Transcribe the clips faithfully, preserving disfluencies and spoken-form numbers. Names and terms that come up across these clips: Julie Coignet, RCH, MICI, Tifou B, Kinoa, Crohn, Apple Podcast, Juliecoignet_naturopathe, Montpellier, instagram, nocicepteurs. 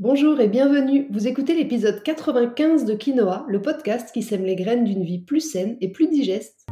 Bonjour et bienvenue, vous écoutez l'épisode quatre-vingt-quinze de Kinoa, le podcast qui sème les graines d'une vie plus saine et plus digeste.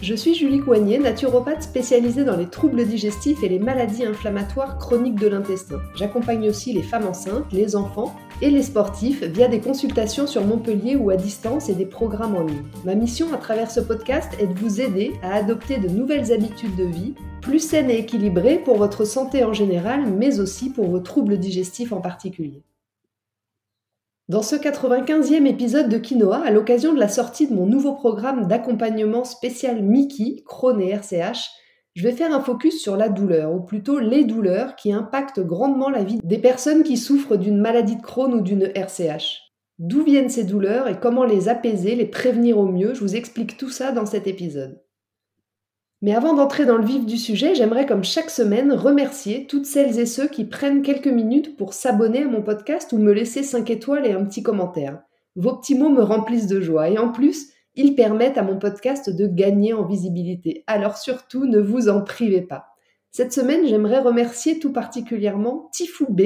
Je suis Julie Coignet, naturopathe spécialisée dans les troubles digestifs et les maladies inflammatoires chroniques de l'intestin. J'accompagne aussi les femmes enceintes, les enfants et les sportifs via des consultations sur Montpellier ou à distance et des programmes en ligne. Ma mission à travers ce podcast est de vous aider à adopter de nouvelles habitudes de vie, plus saines et équilibrées pour votre santé en général, mais aussi pour vos troubles digestifs en particulier. Dans ce quatre-vingt-quinzième épisode de Kinoa, à l'occasion de la sortie de mon nouveau programme d'accompagnement spécial MICI, Crohn et R C H, je vais faire un focus sur la douleur, ou plutôt les douleurs qui impactent grandement la vie des personnes qui souffrent d'une maladie de Crohn ou d'une R C H. D'où viennent ces douleurs et comment les apaiser, les prévenir au mieux, je vous explique tout ça dans cet épisode. Mais avant d'entrer dans le vif du sujet, j'aimerais comme chaque semaine remercier toutes celles et ceux qui prennent quelques minutes pour s'abonner à mon podcast ou me laisser cinq étoiles et un petit commentaire. Vos petits mots me remplissent de joie et en plus, ils permettent à mon podcast de gagner en visibilité. Alors surtout, ne vous en privez pas. Cette semaine, j'aimerais remercier tout particulièrement Tifou B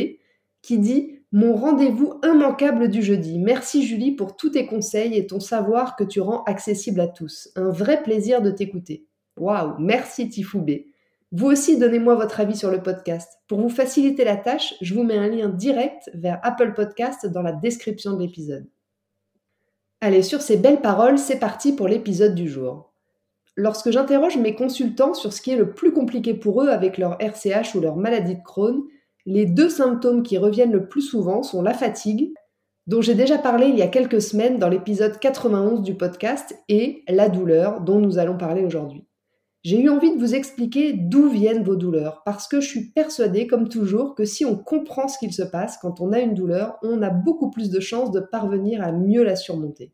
qui dit « Mon rendez-vous immanquable du jeudi. Merci Julie pour tous tes conseils et ton savoir que tu rends accessible à tous. Un vrai plaisir de t'écouter. » Waouh, merci Tifou B. Vous aussi, donnez-moi votre avis sur le podcast. Pour vous faciliter la tâche, je vous mets un lien direct vers Apple Podcast dans la description de l'épisode. Allez, sur ces belles paroles, c'est parti pour l'épisode du jour. Lorsque j'interroge mes consultants sur ce qui est le plus compliqué pour eux avec leur R C H ou leur maladie de Crohn, les deux symptômes qui reviennent le plus souvent sont la fatigue, dont j'ai déjà parlé il y a quelques semaines dans l'épisode quatre-vingt-onze du podcast, et la douleur, dont nous allons parler aujourd'hui. J'ai eu envie de vous expliquer d'où viennent vos douleurs, parce que je suis persuadée, comme toujours, que si on comprend ce qu'il se passe quand on a une douleur, on a beaucoup plus de chances de parvenir à mieux la surmonter.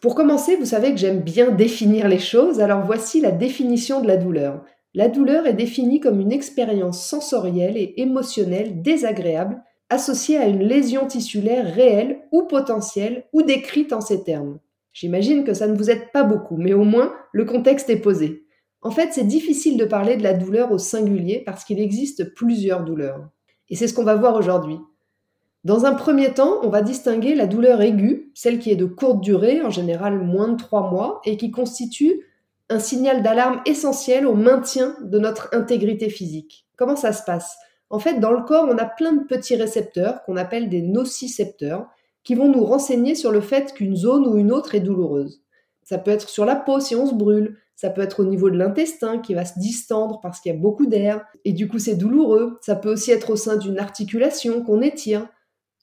Pour commencer, vous savez que j'aime bien définir les choses, alors voici la définition de la douleur. La douleur est définie comme une expérience sensorielle et émotionnelle désagréable associée à une lésion tissulaire réelle ou potentielle ou décrite en ces termes. J'imagine que ça ne vous aide pas beaucoup, mais au moins, le contexte est posé. En fait, c'est difficile de parler de la douleur au singulier parce qu'il existe plusieurs douleurs. Et c'est ce qu'on va voir aujourd'hui. Dans un premier temps, on va distinguer la douleur aiguë, celle qui est de courte durée, en général moins de trois mois, et qui constitue un signal d'alarme essentiel au maintien de notre intégrité physique. Comment ça se passe ? En fait, dans le corps, on a plein de petits récepteurs qu'on appelle des nocicepteurs, qui vont nous renseigner sur le fait qu'une zone ou une autre est douloureuse. Ça peut être sur la peau si on se brûle, ça peut être au niveau de l'intestin qui va se distendre parce qu'il y a beaucoup d'air, et du coup c'est douloureux. Ça peut aussi être au sein d'une articulation qu'on étire.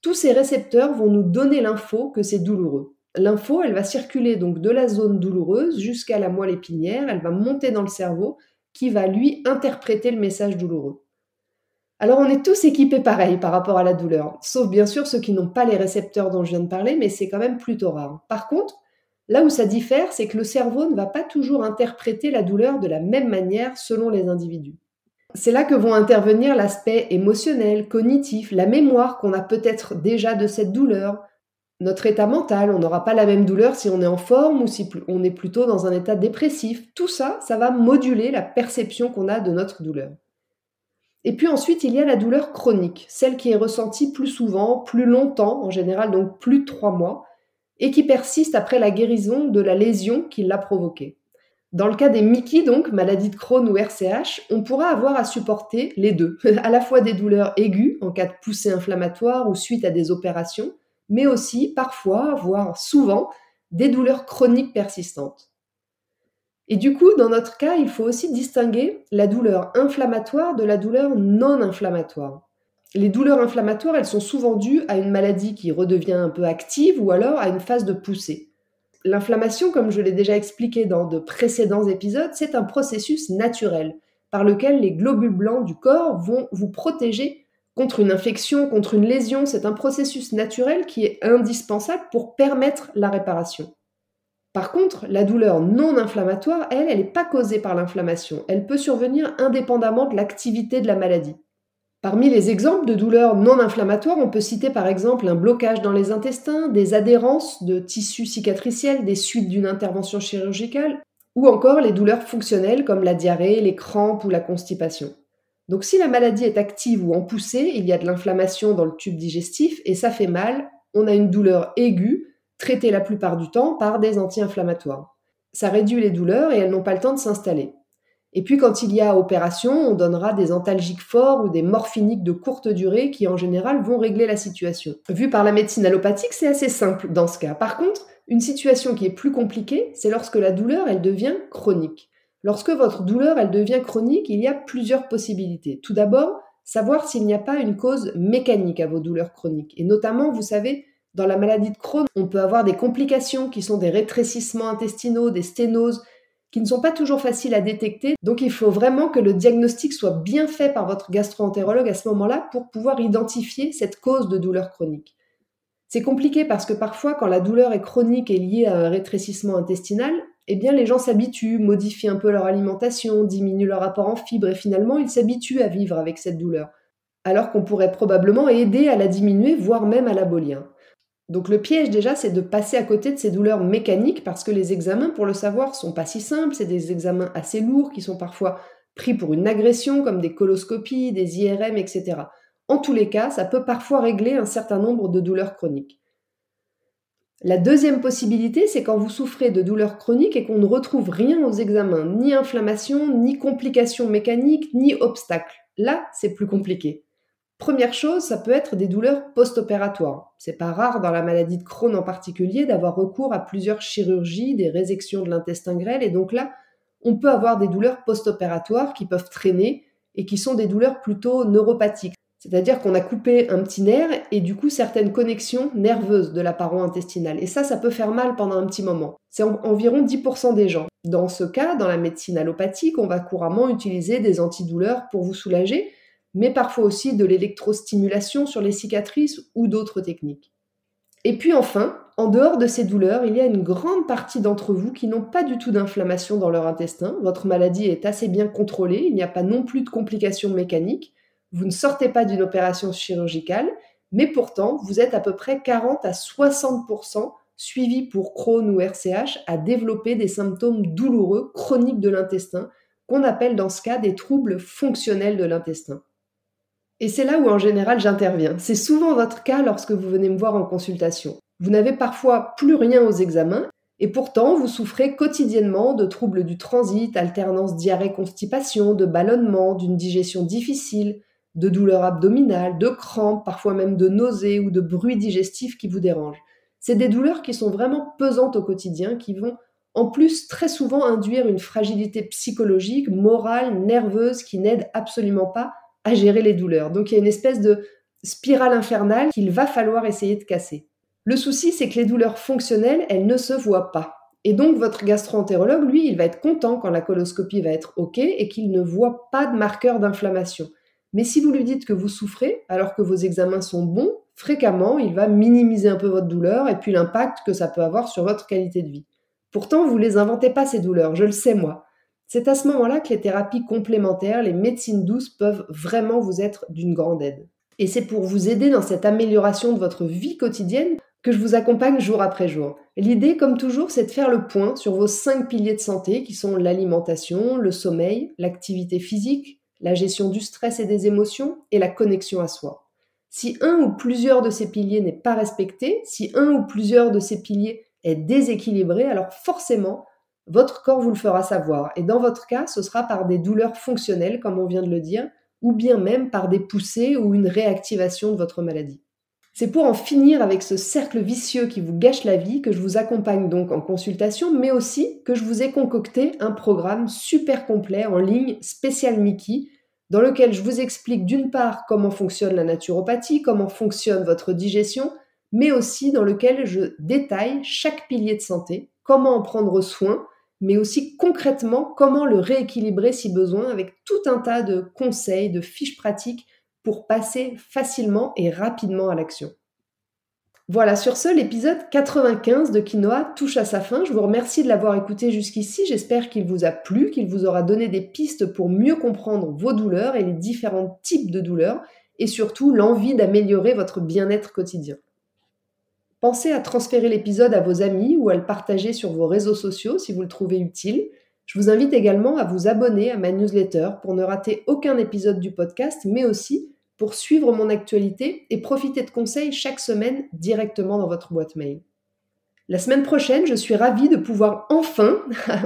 Tous ces récepteurs vont nous donner l'info que c'est douloureux. L'info, elle va circuler donc de la zone douloureuse jusqu'à la moelle épinière, elle va monter dans le cerveau qui va lui interpréter le message douloureux. Alors on est tous équipés pareil par rapport à la douleur, sauf bien sûr ceux qui n'ont pas les récepteurs dont je viens de parler, mais c'est quand même plutôt rare. Par contre, là où ça diffère, c'est que le cerveau ne va pas toujours interpréter la douleur de la même manière selon les individus. C'est là que vont intervenir l'aspect émotionnel, cognitif, la mémoire qu'on a peut-être déjà de cette douleur, notre état mental, on n'aura pas la même douleur si on est en forme ou si on est plutôt dans un état dépressif. Tout ça, ça va moduler la perception qu'on a de notre douleur. Et puis ensuite, il y a la douleur chronique, celle qui est ressentie plus souvent, plus longtemps, en général donc plus de trois mois, et qui persiste après la guérison de la lésion qui l'a provoquée. Dans le cas des MICI, donc, maladie de Crohn ou R C H, on pourra avoir à supporter les deux, à la fois des douleurs aiguës en cas de poussée inflammatoire ou suite à des opérations, mais aussi parfois, voire souvent, des douleurs chroniques persistantes. Et du coup, dans notre cas, il faut aussi distinguer la douleur inflammatoire de la douleur non inflammatoire. Les douleurs inflammatoires, elles sont souvent dues à une maladie qui redevient un peu active ou alors à une phase de poussée. L'inflammation, comme je l'ai déjà expliqué dans de précédents épisodes, c'est un processus naturel par lequel les globules blancs du corps vont vous protéger contre une infection, contre une lésion. C'est un processus naturel qui est indispensable pour permettre la réparation. Par contre, la douleur non inflammatoire, elle, elle n'est pas causée par l'inflammation. Elle peut survenir indépendamment de l'activité de la maladie. Parmi les exemples de douleurs non inflammatoires, on peut citer par exemple un blocage dans les intestins, des adhérences de tissus cicatriciels, des suites d'une intervention chirurgicale, ou encore les douleurs fonctionnelles comme la diarrhée, les crampes ou la constipation. Donc si la maladie est active ou en poussée, il y a de l'inflammation dans le tube digestif et ça fait mal, on a une douleur aiguë, traitée la plupart du temps par des anti-inflammatoires. Ça réduit les douleurs et elles n'ont pas le temps de s'installer. Et puis quand il y a opération, on donnera des antalgiques forts ou des morphiniques de courte durée qui en général vont régler la situation. Vu par la médecine allopathique, c'est assez simple dans ce cas. Par contre, une situation qui est plus compliquée, c'est lorsque la douleur, elle devient chronique. Lorsque votre douleur, elle devient chronique, il y a plusieurs possibilités. Tout d'abord, savoir s'il n'y a pas une cause mécanique à vos douleurs chroniques. Et notamment, vous savez, dans la maladie de Crohn, on peut avoir des complications qui sont des rétrécissements intestinaux, des sténoses, qui ne sont pas toujours faciles à détecter. Donc il faut vraiment que le diagnostic soit bien fait par votre gastro-entérologue à ce moment-là pour pouvoir identifier cette cause de douleur chronique. C'est compliqué parce que parfois, quand la douleur est chronique et liée à un rétrécissement intestinal, eh bien les gens s'habituent, modifient un peu leur alimentation, diminuent leur apport en fibres et finalement ils s'habituent à vivre avec cette douleur, alors qu'on pourrait probablement aider à la diminuer, voire même à l'abolir. Donc le piège déjà, c'est de passer à côté de ces douleurs mécaniques parce que les examens, pour le savoir, sont pas si simples. C'est des examens assez lourds qui sont parfois pris pour une agression, comme des coloscopies, des I R M, et cetera. En tous les cas, ça peut parfois régler un certain nombre de douleurs chroniques. La deuxième possibilité, c'est quand vous souffrez de douleurs chroniques et qu'on ne retrouve rien aux examens, ni inflammation, ni complications mécaniques, ni obstacles. Là, c'est plus compliqué. Première chose, ça peut être des douleurs post-opératoires. C'est pas rare dans la maladie de Crohn en particulier d'avoir recours à plusieurs chirurgies, des résections de l'intestin grêle, et donc là, on peut avoir des douleurs post-opératoires qui peuvent traîner et qui sont des douleurs plutôt neuropathiques. C'est-à-dire qu'on a coupé un petit nerf et du coup certaines connexions nerveuses de la paroi intestinale. Et ça, ça peut faire mal pendant un petit moment. C'est en, environ dix pour cent des gens. Dans ce cas, dans la médecine allopathique, on va couramment utiliser des antidouleurs pour vous soulager, mais parfois aussi de l'électrostimulation sur les cicatrices ou d'autres techniques. Et puis enfin, en dehors de ces douleurs, il y a une grande partie d'entre vous qui n'ont pas du tout d'inflammation dans leur intestin. Votre maladie est assez bien contrôlée, il n'y a pas non plus de complications mécaniques, vous ne sortez pas d'une opération chirurgicale, mais pourtant, vous êtes à peu près quarante à soixante pour cent suivis pour Crohn ou R C H à développer des symptômes douloureux chroniques de l'intestin, qu'on appelle dans ce cas des troubles fonctionnels de l'intestin. Et c'est là où en général j'interviens. C'est souvent votre cas lorsque vous venez me voir en consultation. Vous n'avez parfois plus rien aux examens et pourtant vous souffrez quotidiennement de troubles du transit, alternance diarrhée-constipation, de ballonnement, d'une digestion difficile, de douleurs abdominales, de crampes, parfois même de nausées ou de bruits digestifs qui vous dérangent. C'est des douleurs qui sont vraiment pesantes au quotidien, qui vont en plus très souvent induire une fragilité psychologique, morale, nerveuse qui n'aide absolument pas à gérer les douleurs. Donc il y a une espèce de spirale infernale qu'il va falloir essayer de casser. Le souci, c'est que les douleurs fonctionnelles, elles ne se voient pas. Et donc votre gastro-entérologue, lui, il va être content quand la coloscopie va être OK et qu'il ne voit pas de marqueur d'inflammation. Mais si vous lui dites que vous souffrez, alors que vos examens sont bons, fréquemment, il va minimiser un peu votre douleur et puis l'impact que ça peut avoir sur votre qualité de vie. Pourtant, vous ne les inventez pas ces douleurs, je le sais moi. C'est à ce moment-là que les thérapies complémentaires, les médecines douces peuvent vraiment vous être d'une grande aide. Et c'est pour vous aider dans cette amélioration de votre vie quotidienne que je vous accompagne jour après jour. L'idée, comme toujours, c'est de faire le point sur vos cinq piliers de santé qui sont l'alimentation, le sommeil, l'activité physique, la gestion du stress et des émotions et la connexion à soi. Si un ou plusieurs de ces piliers n'est pas respecté, si un ou plusieurs de ces piliers est déséquilibré, alors forcément, votre corps vous le fera savoir, et dans votre cas, ce sera par des douleurs fonctionnelles, comme on vient de le dire, ou bien même par des poussées ou une réactivation de votre maladie. C'est pour en finir avec ce cercle vicieux qui vous gâche la vie que je vous accompagne donc en consultation, mais aussi que je vous ai concocté un programme super complet en ligne spécial MICI, dans lequel je vous explique d'une part comment fonctionne la naturopathie, comment fonctionne votre digestion, mais aussi dans lequel je détaille chaque pilier de santé, comment en prendre soin, mais aussi concrètement, comment le rééquilibrer si besoin avec tout un tas de conseils, de fiches pratiques pour passer facilement et rapidement à l'action. Voilà, sur ce, l'épisode quatre-vingt-quinze de Kinoa touche à sa fin. Je vous remercie de l'avoir écouté jusqu'ici. J'espère qu'il vous a plu, qu'il vous aura donné des pistes pour mieux comprendre vos douleurs et les différents types de douleurs et surtout l'envie d'améliorer votre bien-être quotidien. Pensez à transférer l'épisode à vos amis ou à le partager sur vos réseaux sociaux si vous le trouvez utile. Je vous invite également à vous abonner à ma newsletter pour ne rater aucun épisode du podcast, mais aussi pour suivre mon actualité et profiter de conseils chaque semaine directement dans votre boîte mail. La semaine prochaine, je suis ravie de pouvoir enfin,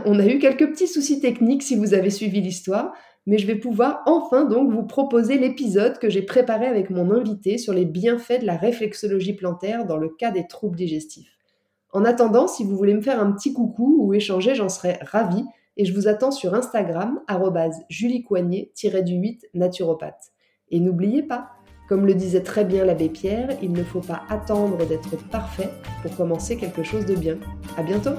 on a eu quelques petits soucis techniques si vous avez suivi l'histoire, mais je vais pouvoir enfin donc vous proposer l'épisode que j'ai préparé avec mon invité sur les bienfaits de la réflexologie plantaire dans le cas des troubles digestifs. En attendant, si vous voulez me faire un petit coucou ou échanger, j'en serais ravie et je vous attends sur Instagram, arobase juliecoignet tiret du huit naturopathe. Et n'oubliez pas, comme le disait très bien l'abbé Pierre, il ne faut pas attendre d'être parfait pour commencer quelque chose de bien. À bientôt!